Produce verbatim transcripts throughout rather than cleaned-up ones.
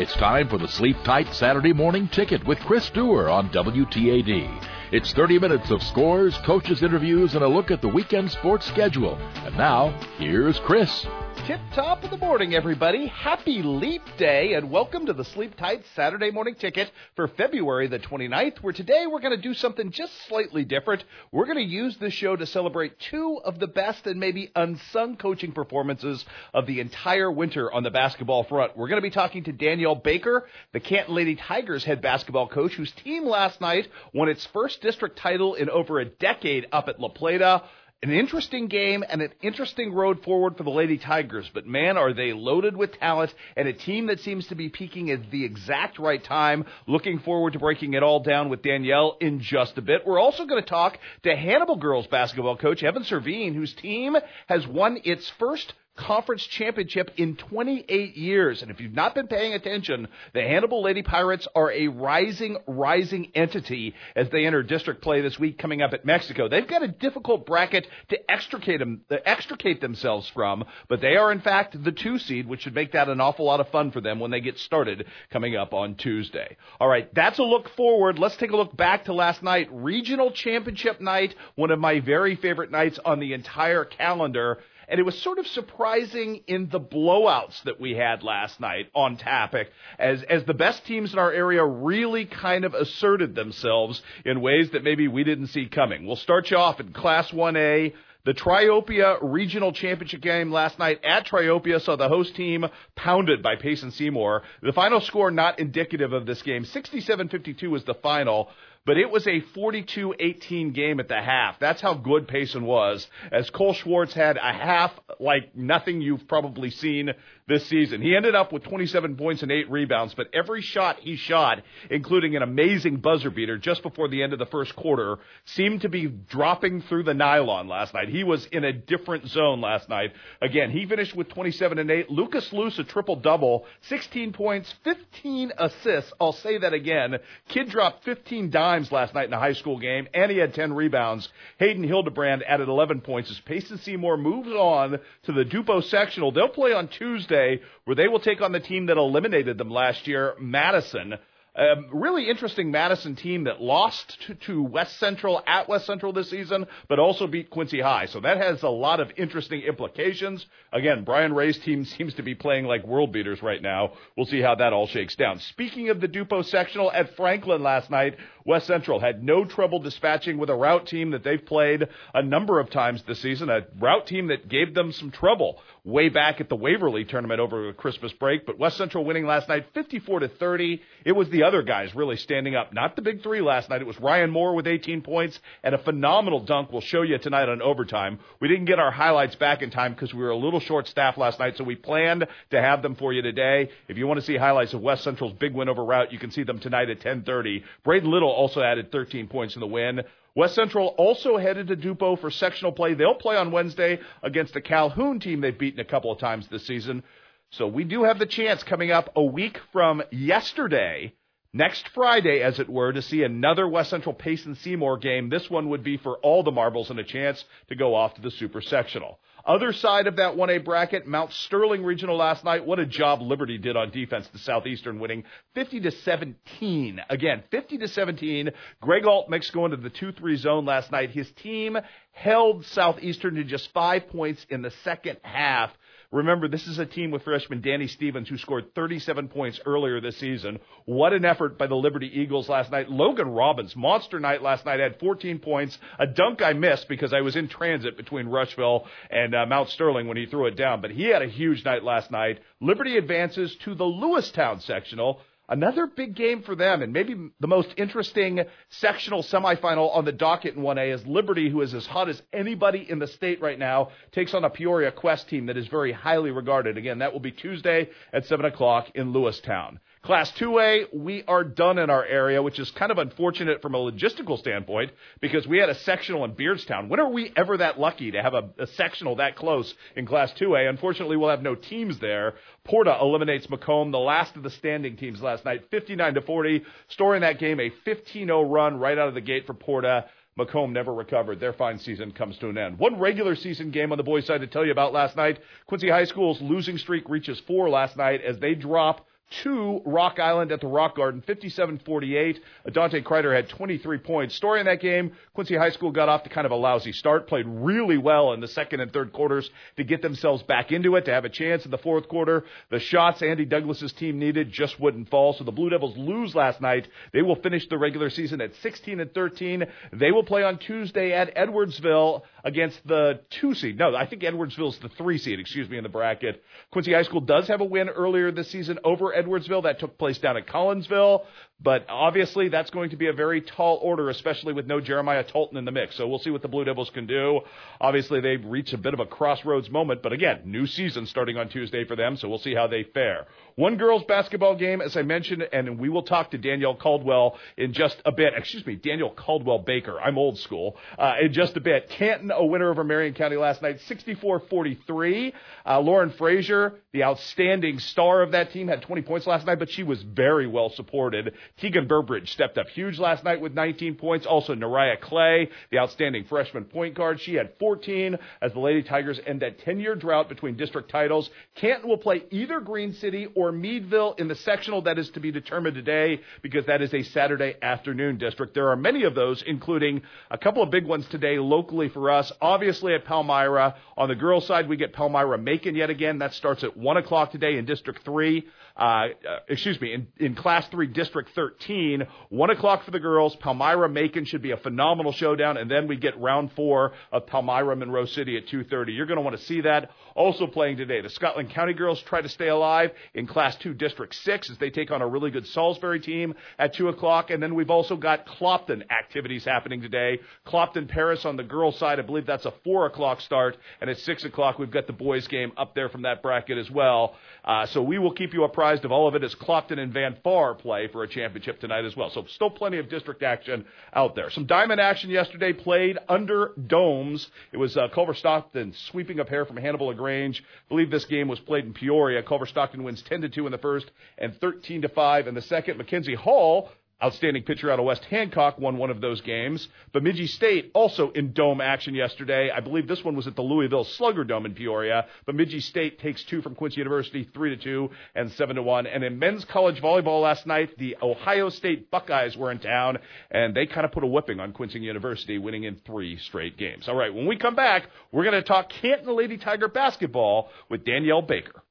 It's time for the Sleep Tight Saturday Morning Ticket with Chris Dewar on W T A D. It's thirty minutes of scores, coaches' interviews, and a look at the weekend sports schedule. And now, here's Chris. Tip-top of the morning, everybody. Happy Leap Day, and welcome to the Sleep Tight Saturday Morning Ticket for February the twenty-ninth, where today we're going to do something just slightly different. We're going to use this show to celebrate two of the best and maybe unsung coaching performances of the entire winter on the basketball front. We're going to be talking to Danielle Baker, the Canton Lady Tigers head basketball coach, whose team last night won its first district title in over a decade up at La Plata. An interesting game and an interesting road forward for the Lady Tigers, but man, are they loaded with talent and a team that seems to be peaking at the exact right time. Looking forward to breaking it all down with Danielle in just a bit. We're also going to talk to Hannibal girls basketball coach Evan Cervan, whose team has won its first conference championship in twenty-eight years. And if you've not been paying attention, the Hannibal Lady Pirates are a rising, rising entity as they enter district play this week coming up at Mexico. They've got a difficult bracket to extricate them, extricate themselves from, but they are, in fact, the two seed, which should make that an awful lot of fun for them when they get started coming up on Tuesday. All right, that's a look forward. Let's take a look back to last night, regional championship night, one of my very favorite nights on the entire calendar. And it was sort of surprising in the blowouts that we had last night on topic, as as the best teams in our area really kind of asserted themselves in ways that maybe we didn't see coming. We'll start you off in Class one A. The Triopia Regional Championship game last night at Triopia saw the host team pounded by Payson Seymour. The final score not indicative of this game. sixty-seven fifty-two was the final. But it was a forty-two eighteen game at the half. That's how good Payson was, as Cole Schwartz had a half like nothing you've probably seen this season. He ended up with twenty-seven points and eight rebounds, but every shot he shot, including an amazing buzzer beater just before the end of the first quarter, seemed to be dropping through the nylon last night. He was in a different zone last night. Again, he finished with twenty-seven and eight. Lucas Luce, a triple-double, sixteen points, fifteen assists. I'll say that again. Kid dropped fifteen dimes. Last night in a high school game, and he had ten rebounds. Hayden Hildebrand added eleven points as Payson Seymour moves on to the Dupo sectional. They'll play on Tuesday, where they will take on the team that eliminated them last year, Madison. A really interesting Madison team that lost to, to West Central at West Central this season, but also beat Quincy High. So that has a lot of interesting implications. Again, Brian Ray's team seems to be playing like world beaters right now. We'll see how that all shakes down. Speaking of the Dupo sectional at Franklin last night, West Central had no trouble dispatching with a route team that they've played a number of times this season, a route team that gave them some trouble way back at the Waverly tournament over the Christmas break. But West Central winning last night fifty-four to thirty. It was the other guys really standing up. Not the big three last night. It was Ryan Moore with eighteen points and a phenomenal dunk we'll show you tonight on Overtime. We didn't get our highlights back in time because we were a little short-staffed last night, so we planned to have them for you today. If you want to see highlights of West Central's big win over Route, you can see them tonight at ten thirty. Braden Little also added thirteen points in the win. West Central also headed to Dupo for sectional play. They'll play on Wednesday against the Calhoun team they've beaten a couple of times this season. So we do have the chance coming up a week from yesterday, next Friday, as it were, to see another West Central Payson Seymour game. This one would be for all the marbles and a chance to go off to the Super Sectional. Other side of that one A bracket, Mount Sterling Regional last night. What a job Liberty did on defense, the Southeastern winning fifty to seventeen. Again, fifty to seventeen. Greg Altmix going to the two three zone last night. His team held Southeastern to just five points in the second half. Remember, this is a team with freshman Danny Stevens, who scored thirty-seven points earlier this season. What an effort by the Liberty Eagles last night. Logan Robbins, monster night last night, had fourteen points. A dunk I missed because I was in transit between Rushville and uh, Mount Sterling when he threw it down. But he had a huge night last night. Liberty advances to the Lewistown sectional. Another big game for them, and maybe the most interesting sectional semifinal on the docket in one A is Liberty, who is as hot as anybody in the state right now, takes on a Peoria Quest team that is very highly regarded. Again, that will be Tuesday at seven o'clock in Lewistown. Class two A, we are done in our area, which is kind of unfortunate from a logistical standpoint because we had a sectional in Beardstown. When are we ever that lucky to have a, a sectional that close in Class two A? Unfortunately, we'll have no teams there. Porta eliminates Macomb, the last of the standing teams last night, fifty-nine to forty, scoring that game a fifteen oh run right out of the gate for Porta. Macomb never recovered. Their fine season comes to an end. One regular season game on the boys' side to tell you about last night. Quincy High School's losing streak reaches four last night as they drop to Rock Island at the Rock Garden, fifty-seven forty-eight. Dante Crider had twenty-three points. Story in that game, Quincy High School got off to kind of a lousy start, played really well in the second and third quarters to get themselves back into it, to have a chance in the fourth quarter. The shots Andy Douglas's team needed just wouldn't fall, so the Blue Devils lose last night. They will finish the regular season at sixteen and thirteen. They will play on Tuesday at Edwardsville against the two seed. No, I think Edwardsville's the three seed, excuse me, in the bracket. Quincy High School does have a win earlier this season over Edwardsville. That took place down at Collinsville. But obviously that's going to be a very tall order, especially with no Jeremiah Tolton in the mix. So we'll see what the Blue Devils can do. Obviously they've reached a bit of a crossroads moment, but again, new season starting on Tuesday for them, so we'll see how they fare. One girls basketball game, as I mentioned, and we will talk to Danielle Caldwell in just a bit. Excuse me, Danielle Caldwell Baker. I'm old school. Uh, in just a bit. Canton, a winner over Marion County last night, sixty-four forty-three. Uh, Lauren Frazier, the outstanding star of that team, had twenty points last night, but she was very well supported. Tegan Burbridge stepped up huge last night with nineteen points. Also, Nariah Clay, the outstanding freshman point guard. She had fourteen as the Lady Tigers end that ten-year drought between district titles. Canton will play either Green City or Meadville in the sectional. That is to be determined today because that is a Saturday afternoon district. There are many of those, including a couple of big ones today locally for us. Obviously at Palmyra. On the girls' side, we get Palmyra-Macon yet again. That starts at one o'clock today in District three. Uh, excuse me, in, in Class three, District thirteen, one o'clock for the girls. Palmyra-Macon should be a phenomenal showdown, and then we get Round four of Palmyra-Monroe City at two thirty. You're going to want to see that. Also playing today, the Scotland County girls try to stay alive in Class two, District six, as they take on a really good Salisbury team at two o'clock, and then we've also got Clopton activities happening today. Clopton-Paris on the girls' side, I believe that's a four o'clock start, and at six o'clock we've got the boys' game up there from that bracket as well. Uh, so we will keep you apprised of all of it as Clopton and Van Farr play for a championship tonight as well. So still plenty of district action out there. Some diamond action yesterday played under domes. It was uh, Culver Stockton sweeping up hair from Hannibal LaGrange. I believe this game was played in Peoria. Culver Stockton wins ten to two in the first and thirteen to five in the second. Mackenzie Hall, outstanding pitcher out of West Hancock, won one of those games. Bemidji State also in dome action yesterday. I believe this one was at the Louisville Slugger Dome in Peoria. Bemidji State takes two from Quincy University, three to two and seven to one. And in men's college volleyball last night, the Ohio State Buckeyes were in town, and they kind of put a whipping on Quincy University, winning in three straight games. All right, when we come back, we're going to talk Canton Lady Tiger basketball with Danielle Baker.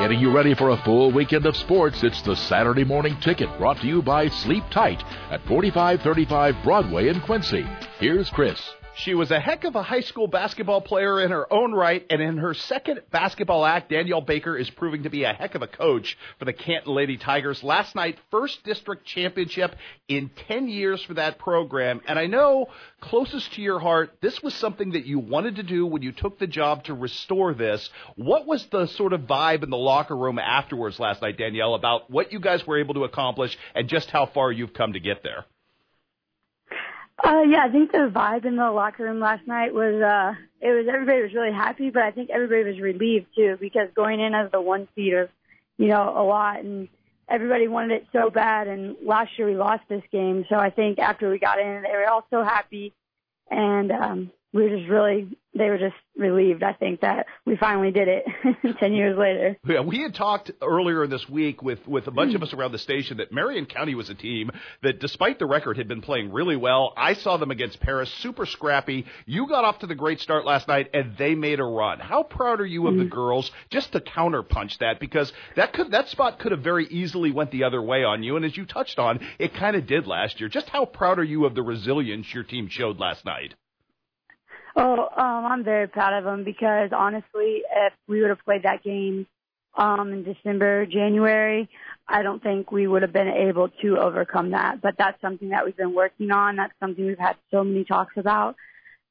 Getting you ready for a full weekend of sports, it's the Saturday Morning Ticket, brought to you by Sleep Tight at forty-five thirty-five Broadway in Quincy. Here's Chris. She was a heck of a high school basketball player in her own right, and in her second basketball act, Danielle Baker is proving to be a heck of a coach for the Canton Lady Tigers. Last night, first district championship in ten years for that program, and I know closest to your heart, this was something that you wanted to do when you took the job to restore this. What was the sort of vibe in the locker room afterwards last night, Danielle, about what you guys were able to accomplish and just how far you've come to get there? Uh, yeah, I think the vibe in the locker room last night was, uh, it was, everybody was really happy, but I think everybody was relieved too, because going in as the one seed was, you know, a lot, and everybody wanted it so bad. And last year we lost this game. So I think after we got in, they were all so happy, and, um, we were just really, they were just relieved, I think, that we finally did it ten years later. Yeah, we had talked earlier in this week with, with a bunch of us around the station that Marion County was a team that, despite the record, had been playing really well. I saw them against Paris, super scrappy. You got off to the great start last night, and they made a run. How proud are you of the girls just to counterpunch that? Because that could, that spot could have very easily went the other way on you, and as you touched on, it kind of did last year. Just how proud are you of the resilience your team showed last night? Oh, um, I'm very proud of them, because honestly, if we would have played that game um, in December, January, I don't think we would have been able to overcome that. But that's something that we've been working on. That's something we've had so many talks about.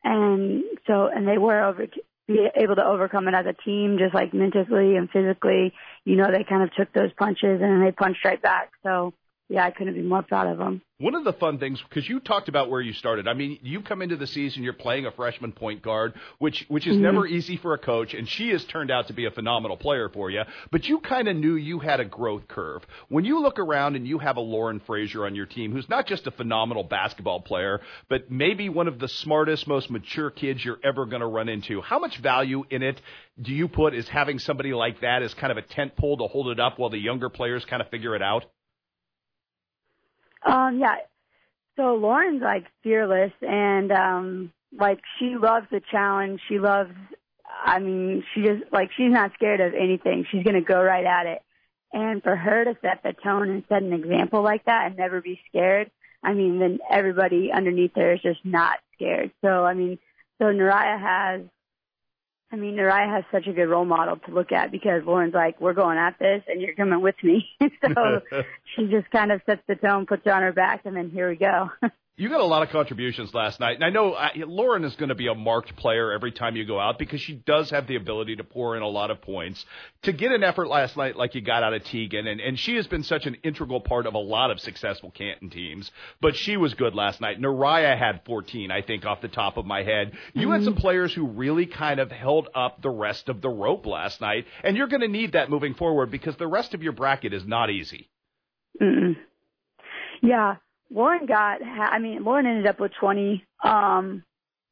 And so, and they were over, be able to overcome it as a team, just like mentally and physically. You know, they kind of took those punches and they punched right back. So yeah, I couldn't be more proud of them. One of the fun things, because you talked about where you started. I mean, you come into the season, you're playing a freshman point guard, which which is mm-hmm. never easy for a coach, and she has turned out to be a phenomenal player for you. But you kind of knew you had a growth curve. When you look around and you have a Lauren Frazier on your team, who's not just a phenomenal basketball player, but maybe one of the smartest, most mature kids you're ever going to run into, how much value in it do you put is having somebody like that as kind of a tent pole to hold it up while the younger players kind of figure it out? Um, yeah, so Lauren's, like, fearless, and, um, like, she loves the challenge. She loves, I mean, she just, like, she's not scared of anything. She's going to go right at it. And for her to set the tone and set an example like that and never be scared, I mean, then everybody underneath her is just not scared. So, I mean, so Nariah has, I mean, Nariah has such a good role model to look at because Lauren's like, we're going at this, and you're coming with me. So she just kind of sets the tone, puts it on her back, and then here we go. You got a lot of contributions last night, and I know I, Lauren is going to be a marked player every time you go out because she does have the ability to pour in a lot of points. To get an effort last night like you got out of Tegan, and, and she has been such an integral part of a lot of successful Canton teams, but she was good last night. Nariah had fourteen, I think, off the top of my head. You mm-hmm. had some players who really kind of held up the rest of the rope last night, and you're going to need that moving forward because the rest of your bracket is not easy. Mm-mm. Yeah. Lauren got, I mean, Lauren ended up with twenty, um,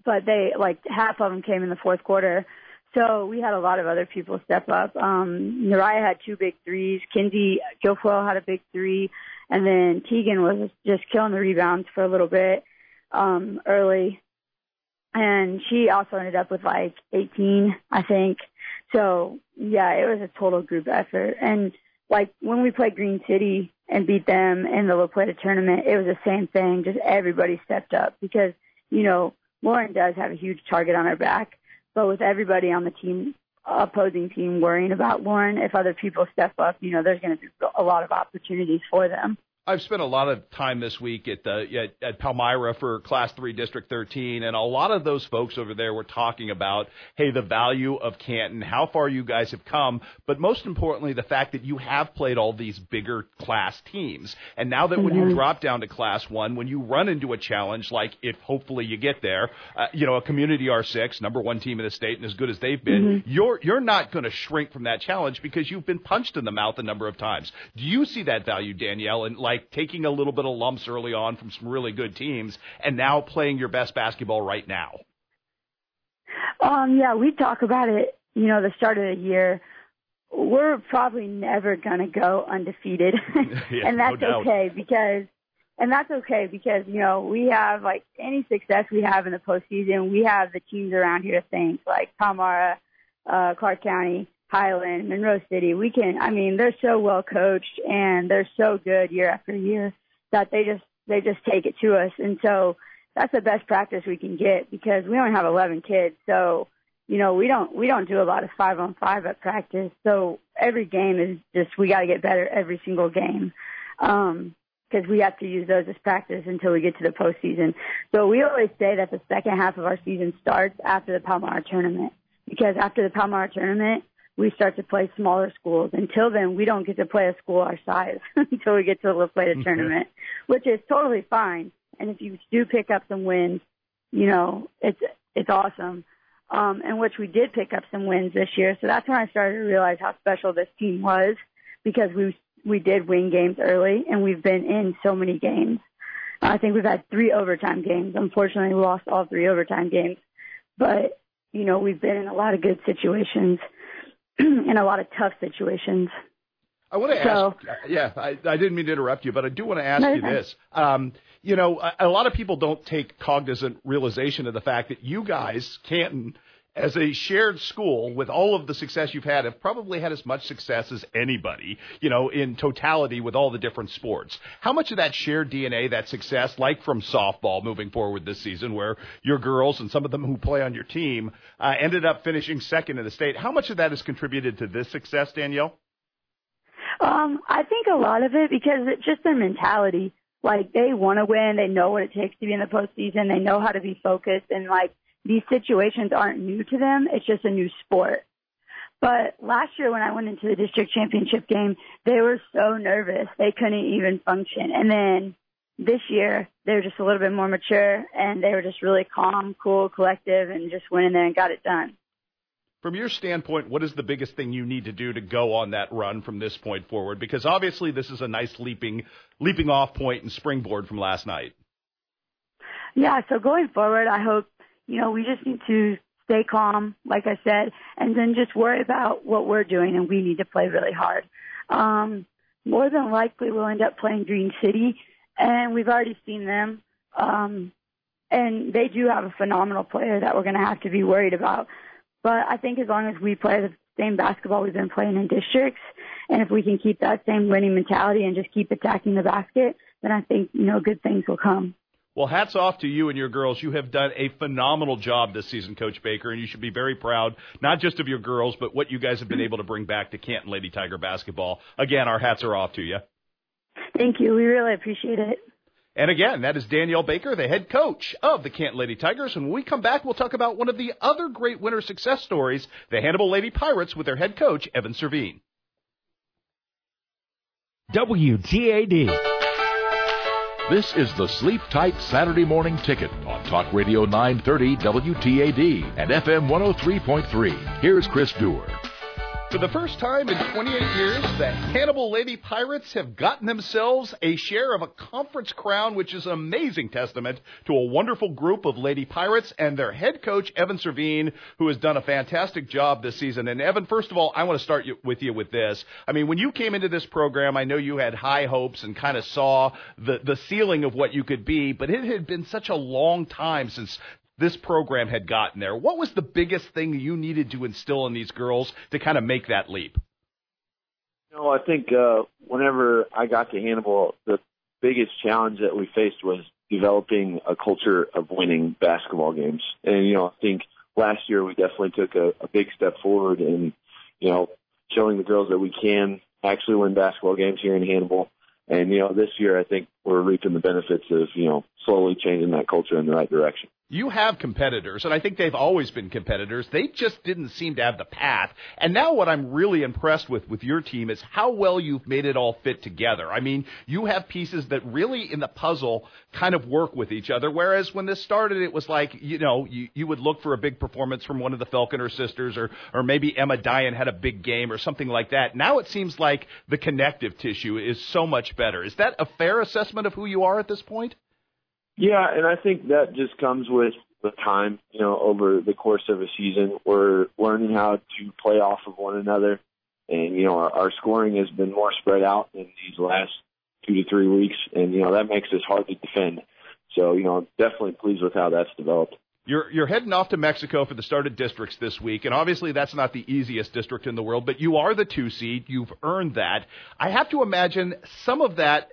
but they, like, half of them came in the fourth quarter. So we had a lot of other people step up. Um, Nariah had two big threes. Kinsey Guilfoyle had a big three. And then Tegan was just killing the rebounds for a little bit um, early. And she also ended up with, like, eighteen, I think. So, yeah, it was a total group effort. And, like, when we played Green City and beat them in the La Plata tournament, it was the same thing. Just everybody stepped up because, you know, Lauren does have a huge target on her back. But with everybody on the team, opposing team worrying about Lauren, if other people step up, you know, there's going to be a lot of opportunities for them. I've spent a lot of time this week at the at, at Palmyra for Class three District thirteen, and a lot of those folks over there were talking about, hey, the value of Canton, how far you guys have come, but most importantly, the fact that you have played all these bigger class teams. And now that mm-hmm. when you drop down to Class one, when you run into a challenge, like if hopefully you get there, uh, you know, a community R six, number one team in the state and as good as they've been, mm-hmm. you're, you're not going to shrink from that challenge because you've been punched in the mouth a number of times. Do you see that value, Danielle, and like Like taking a little bit of lumps early on from some really good teams and now playing your best basketball right now? Um, yeah, we talk about it, you know, the start of the year. We're probably never going to go undefeated. yeah, and that's no okay because, and that's okay because, you know, we have like any success we have in the postseason, we have the teams around here to thank, like Palmara, uh, Clark County, Highland, Monroe City. We can, I mean, they're so well coached and they're so good year after year that they just, they just take it to us. And so that's the best practice we can get because we only have eleven kids. So, you know, we don't, we don't do a lot of five on five at practice. So every game is just, we got to get better every single game. Um, because we have to use those as practice until we get to the postseason. So we always say that the second half of our season starts after the Palmar tournament because after the Palmar tournament, we start to play smaller schools. Until then, we don't get to play a school our size until we get to the La Plata tournament, which is totally fine. And if you do pick up some wins, you know, it's it's awesome. Um, and which we did pick up some wins this year. So that's when I started to realize how special this team was because we we did win games early, and we've been in so many games. I think we've had three overtime games. Unfortunately, we lost all three overtime games. But, you know, we've been in a lot of good situations. In a lot of tough situations. I want to so, ask, yeah, I, I didn't mean to interrupt you, but I do want to ask no, you no. this. Um, you know, a, a lot of people don't take cognizant realization of the fact that you guys, Canton, as a shared school, with all of the success you've had, have probably had as much success as anybody, you know, in totality with all the different sports. How much of that shared D N A, that success, like from softball moving forward this season, where your girls and some of them who play on your team uh, ended up finishing second in the state, how much of that has contributed to this success, Danielle? Um, I think a lot of it because it's just their mentality. Like, they want to win. They know what it takes to be in the postseason. They know how to be focused and, like, these situations aren't new to them. It's just a new sport. But last year when I went into the district championship game, they were so nervous. They couldn't even function. And then this year, they were just a little bit more mature, and they were just really calm, cool, collective, and just went in there and got it done. From your standpoint, what is the biggest thing you need to do to go on that run from this point forward? Because obviously this is a nice leaping leaping off point and springboard from last night. Yeah, so going forward, I hope, you know, we just need to stay calm, like I said, and then just worry about what we're doing, and we need to play really hard. Um, more than likely we'll end up playing Green City, and we've already seen them. Um, and they do have a phenomenal player that we're going to have to be worried about. But I think as long as we play the same basketball we've been playing in districts, and if we can keep that same winning mentality and just keep attacking the basket, then I think, you know, good things will come. Well, hats off to you and your girls. You have done a phenomenal job this season, Coach Baker, and you should be very proud, not just of your girls, but what you guys have been able to bring back to Canton Lady Tiger basketball. Again, our hats are off to you. Thank you. We really appreciate it. And again, that is Danielle Baker, the head coach of the Canton Lady Tigers. And when we come back, we'll talk about one of the other great winter success stories, the Hannibal Lady Pirates, with their head coach, Evan Cervan. W T A D. This is the Sleep Tight Saturday Morning Ticket on Talk Radio nine thirty W T A D and F M one oh three point three. Here's Chris Dewar. For the first time in twenty-eight years, the Hannibal Lady Pirates have gotten themselves a share of a conference crown, which is an amazing testament to a wonderful group of Lady Pirates and their head coach, Evan Cervan, who has done a fantastic job this season. And, Evan, first of all, I want to start you, with you with this. I mean, when you came into this program, I know you had high hopes and kind of saw the, the ceiling of what you could be, but it had been such a long time since this program had gotten there. What was the biggest thing you needed to instill in these girls to kind of make that leap? You know, I think uh, whenever I got to Hannibal, the biggest challenge that we faced was developing a culture of winning basketball games. And, you know, I think last year we definitely took a, a big step forward in, you know, showing the girls that we can actually win basketball games here in Hannibal. And, you know, this year I think we're reaping the benefits of, you know, slowly changing that culture in the right direction. You have competitors, and I think they've always been competitors. They just didn't seem to have the path. And now what I'm really impressed with with your team is how well you've made it all fit together. I mean, you have pieces that really in the puzzle kind of work with each other, whereas when this started, it was like, you know, you, you would look for a big performance from one of the Falconer sisters, or, or maybe Emma Dyan had a big game or something like that. Now it seems like the connective tissue is so much better. Is that a fair assessment of who you are at this point? Yeah, and I think that just comes with the time, you know, over the course of a season. We're learning how to play off of one another. And, you know, our, our scoring has been more spread out in these last two to three weeks. And, you know, that makes us hard to defend. So, you know, I'm definitely pleased with how that's developed. You're you're heading off to Mexico for the start of districts this week, and obviously that's not the easiest district in the world, but you are the two seed. You've earned that. I have to imagine some of that,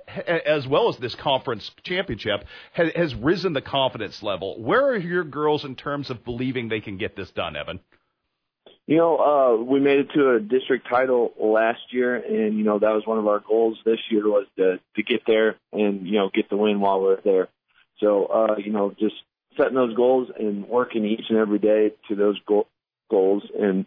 as well as this conference championship, has, has risen the confidence level. Where are your girls in terms of believing they can get this done, Evan? You know, uh, we made it to a district title last year, and, you know, that was one of our goals this year was to, to get there and, you know, get the win while we're there. So, uh, you know, just setting those goals and working each and every day to those go- goals. And,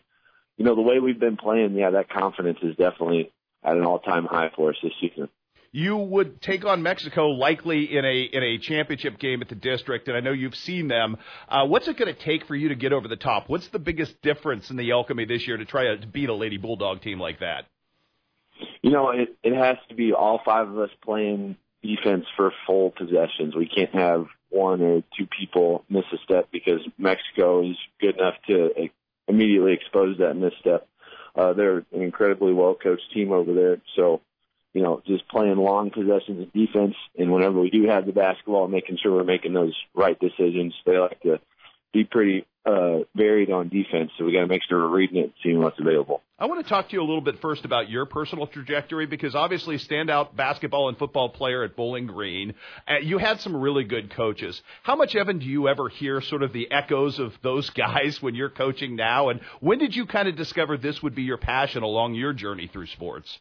you know, the way we've been playing, yeah, that confidence is definitely at an all-time high for us this season. You would take on Mexico likely in a in a championship game at the district, and I know you've seen them. Uh, what's it going to take for you to get over the top? What's the biggest difference in the alchemy this year to try to beat a Lady Bulldog team like that? You know, it, it has to be all five of us playing defense for full possessions. We can't have one or two people miss a step because Mexico is good enough to immediately expose that misstep. Uh, they're an incredibly well-coached team over there. So, you know, just playing long possessions of defense, and whenever we do have the basketball, making sure we're making those right decisions. They like to be pretty uh, varied on defense, so we got to make sure we're reading it and seeing what's available. I want to talk to you a little bit first about your personal trajectory because obviously standout basketball and football player at Bowling Green. Uh, you had some really good coaches. How much, Evan, do you ever hear sort of the echoes of those guys when you're coaching now? And when did you kind of discover this would be your passion along your journey through sports?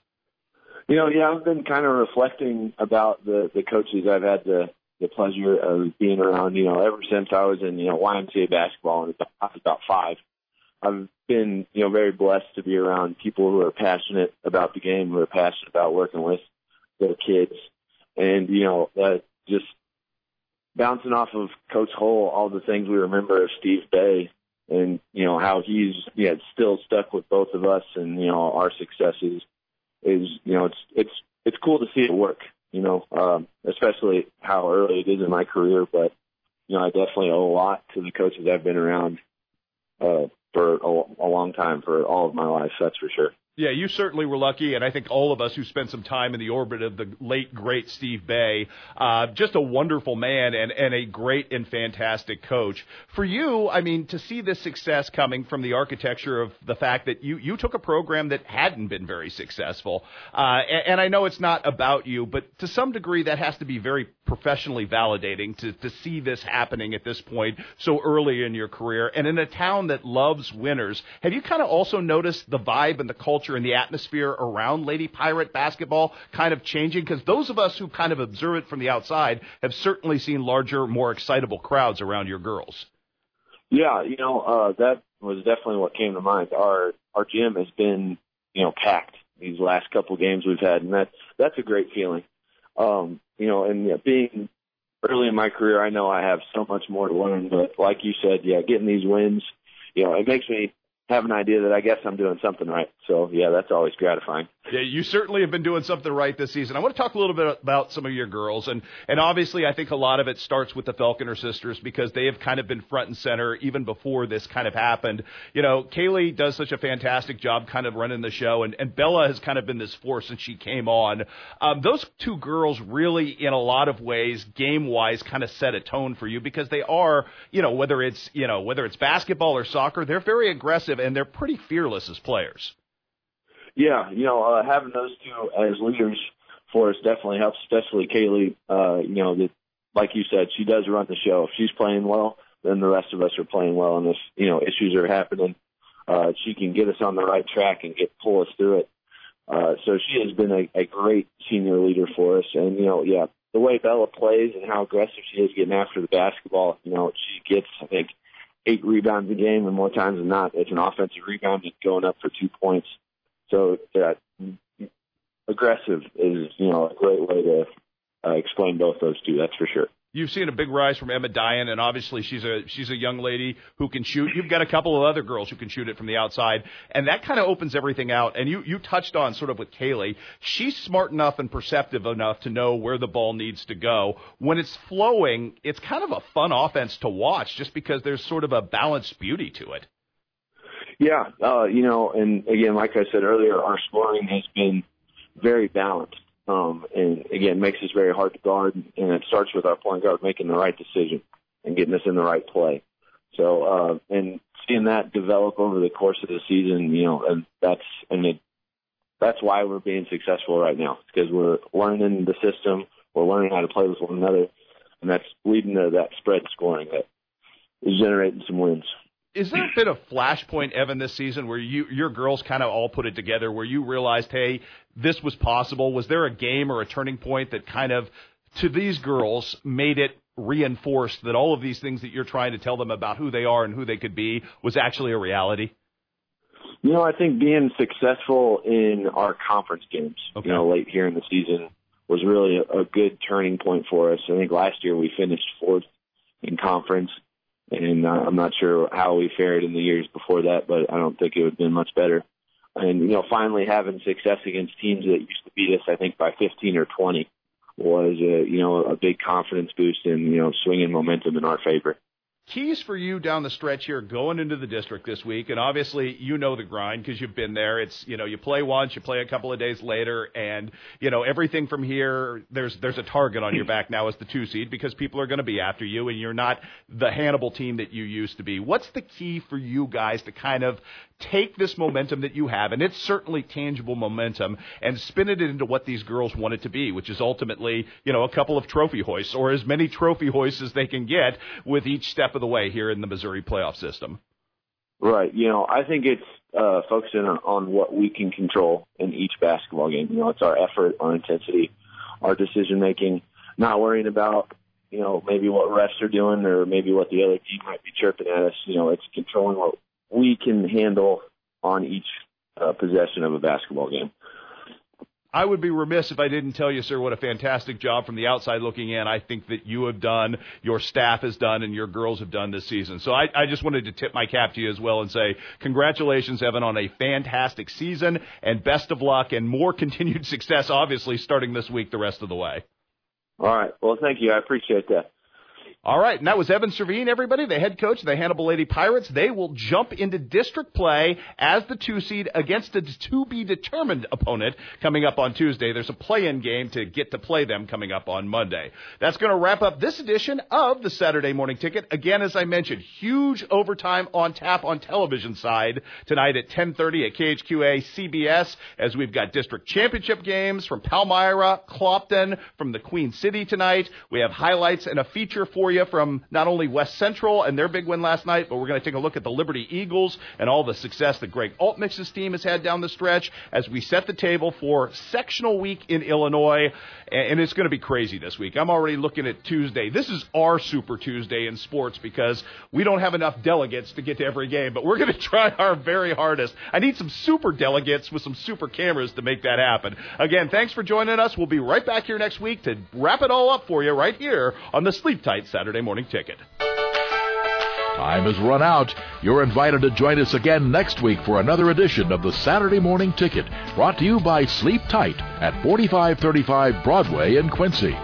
You know, yeah, I've been kind of reflecting about the, the coaches I've had to the pleasure of being around, you know, ever since I was in, you know, Y M C A basketball, and I was about five. I've been, you know, very blessed to be around people who are passionate about the game, who are passionate about working with their kids. And, you know, uh, just bouncing off of Coach Hull, all the things we remember of Steve Bay and, you know, how he's yeah, still stuck with both of us and, you know, our successes is, you know, it's it's it's cool to see it work, you know, um, especially how early it is in my career. But, you know, I definitely owe a lot to the coaches I've been around uh, for a, a long time, for all of my life, that's for sure. Yeah, you certainly were lucky, and I think all of us who spent some time in the orbit of the late, great Steve Bay, uh, just a wonderful man and, and a great and fantastic coach. For you, I mean, to see this success coming from the architecture of the fact that you, you took a program that hadn't been very successful, uh, and, and I know it's not about you, but to some degree that has to be very professionally validating to, to see this happening at this point so early in your career, and in a town that loves winners. Have you kind of also noticed the vibe and the culture and the atmosphere around Lady Pirate basketball kind of changing? Because those of us who kind of observe it from the outside have certainly seen larger, more excitable crowds around your girls. Yeah, you know, uh, that was definitely what came to mind. Our our gym has been, you know, packed these last couple games we've had, and that's, that's a great feeling. Um, you know, and yeah, being early in my career, I know I have so much more to learn, but like you said, yeah, getting these wins, you know, it makes me have an idea that I guess I'm doing something right. So, yeah, that's always gratifying. Yeah, you certainly have been doing something right this season. I want to talk a little bit about some of your girls, and, and obviously I think a lot of it starts with the Falconer sisters because they have kind of been front and center even before this kind of happened. You know, Kaylee does such a fantastic job kind of running the show, and, and Bella has kind of been this force since she came on. Um, those two girls really, in a lot of ways, game-wise, kind of set a tone for you because they are, you know, whether it's, you know, whether it's basketball or soccer, they're very aggressive and they're pretty fearless as players. Yeah, you know, uh, having those two as leaders for us definitely helps, especially Kaylee. Uh, you know, that, like you said, she does run the show. If she's playing well, then the rest of us are playing well. And if, you know, issues are happening, uh, she can get us on the right track and get pull us through it. Uh, so she has been a, a great senior leader for us. And, you know, yeah, the way Bella plays and how aggressive she is getting after the basketball, you know, she gets, I think, eight rebounds a game, and more times than not, it's an offensive rebound that's going up for two points. So uh, aggressive is, you know, a great way to uh, explain both those two, that's for sure. You've seen a big rise from Emma Dyan, and obviously she's a she's a young lady who can shoot. You've got a couple of other girls who can shoot it from the outside, and that kind of opens everything out. And you, you touched on sort of with Kaylee. She's smart enough and perceptive enough to know where the ball needs to go. When it's flowing, it's kind of a fun offense to watch just because there's sort of a balanced beauty to it. Yeah, uh, you know, and again, like I said earlier, our scoring has been very balanced. Um, and, again, makes us very hard to guard, and it starts with our point guard making the right decision and getting us in the right play. So, uh, and seeing that develop over the course of the season, you know, and that's and it, that's why we're being successful right now, because we're learning the system, we're learning how to play with one another, and that's leading to that spread scoring that is generating some wins. Is there a bit of flashpoint, Evan, this season where you your girls kind of all put it together, where you realized, hey, this was possible? Was there a game or a turning point that kind of, to these girls, made it reinforced that all of these things that you're trying to tell them about who they are and who they could be was actually a reality? You know, I think being successful in our conference games, okay. you know, late here in the season was really a, a good turning point for us. I think last year we finished fourth in conference. And uh, I'm not sure how we fared in the years before that, but I don't think it would have been much better. And, you know, finally having success against teams that used to beat us, I think, by fifteen or twenty was, a, you know, a big confidence boost and, you know, swinging momentum in our favor. Keys for you down the stretch here going into the district this week, and obviously you know the grind because you've been there. It's, you know, you play once, you play a couple of days later, and, you know, everything from here, there's there's a target on your back now as the two seed because people are going to be after you and you're not the Hannibal team that you used to be. What's the key for you guys to kind of take this momentum that you have, and it's certainly tangible momentum, and spin it into what these girls want it to be, which is ultimately, you know, a couple of trophy hoists or as many trophy hoists as they can get with each step of the way here in the Missouri playoff system? Right. You know, I think it's uh, focusing on, on what we can control in each basketball game. You know, it's our effort, our intensity, our decision-making, not worrying about, you know, maybe what refs are doing or maybe what the other team might be chirping at us. You know, it's controlling what we can handle on each uh, possession of a basketball game. I would be remiss if I didn't tell you, sir, what a fantastic job from the outside looking in I think that you have done, your staff has done, and your girls have done this season. So I, I just wanted to tip my cap to you as well and say congratulations, Evan, on a fantastic season, and best of luck and more continued success, obviously, starting this week the rest of the way. All right. Well, thank you. I appreciate that. All right, and that was Evan Cervan, everybody, the head coach of the Hannibal Lady Pirates. They will jump into district play as the two seed against a to-be-determined opponent coming up on Tuesday. There's a play-in game to get to play them coming up on Monday. That's going to wrap up this edition of the Saturday Morning Ticket. Again, as I mentioned, huge overtime on tap on television side tonight at ten thirty at K H Q A C B S, as we've got district championship games from Palmyra, Clopton, from the Queen City tonight. We have highlights and a feature for you from not only West Central and their big win last night, but we're going to take a look at the Liberty Eagles and all the success that Greg Altmix's team has had down the stretch as we set the table for sectional week in Illinois. And it's going to be crazy this week. I'm already looking at Tuesday. This is our Super Tuesday in sports because we don't have enough delegates to get to every game, but we're going to try our very hardest. I need some super delegates with some super cameras to make that happen. Again, thanks for joining us. We'll be right back here next week to wrap it all up for you right here on the Sleep Tight Saturday. Saturday Morning Ticket. Time has run out. You're invited to join us again next week for another edition of the Saturday Morning Ticket, brought to you by Sleep Tight at forty-five thirty-five Broadway in Quincy.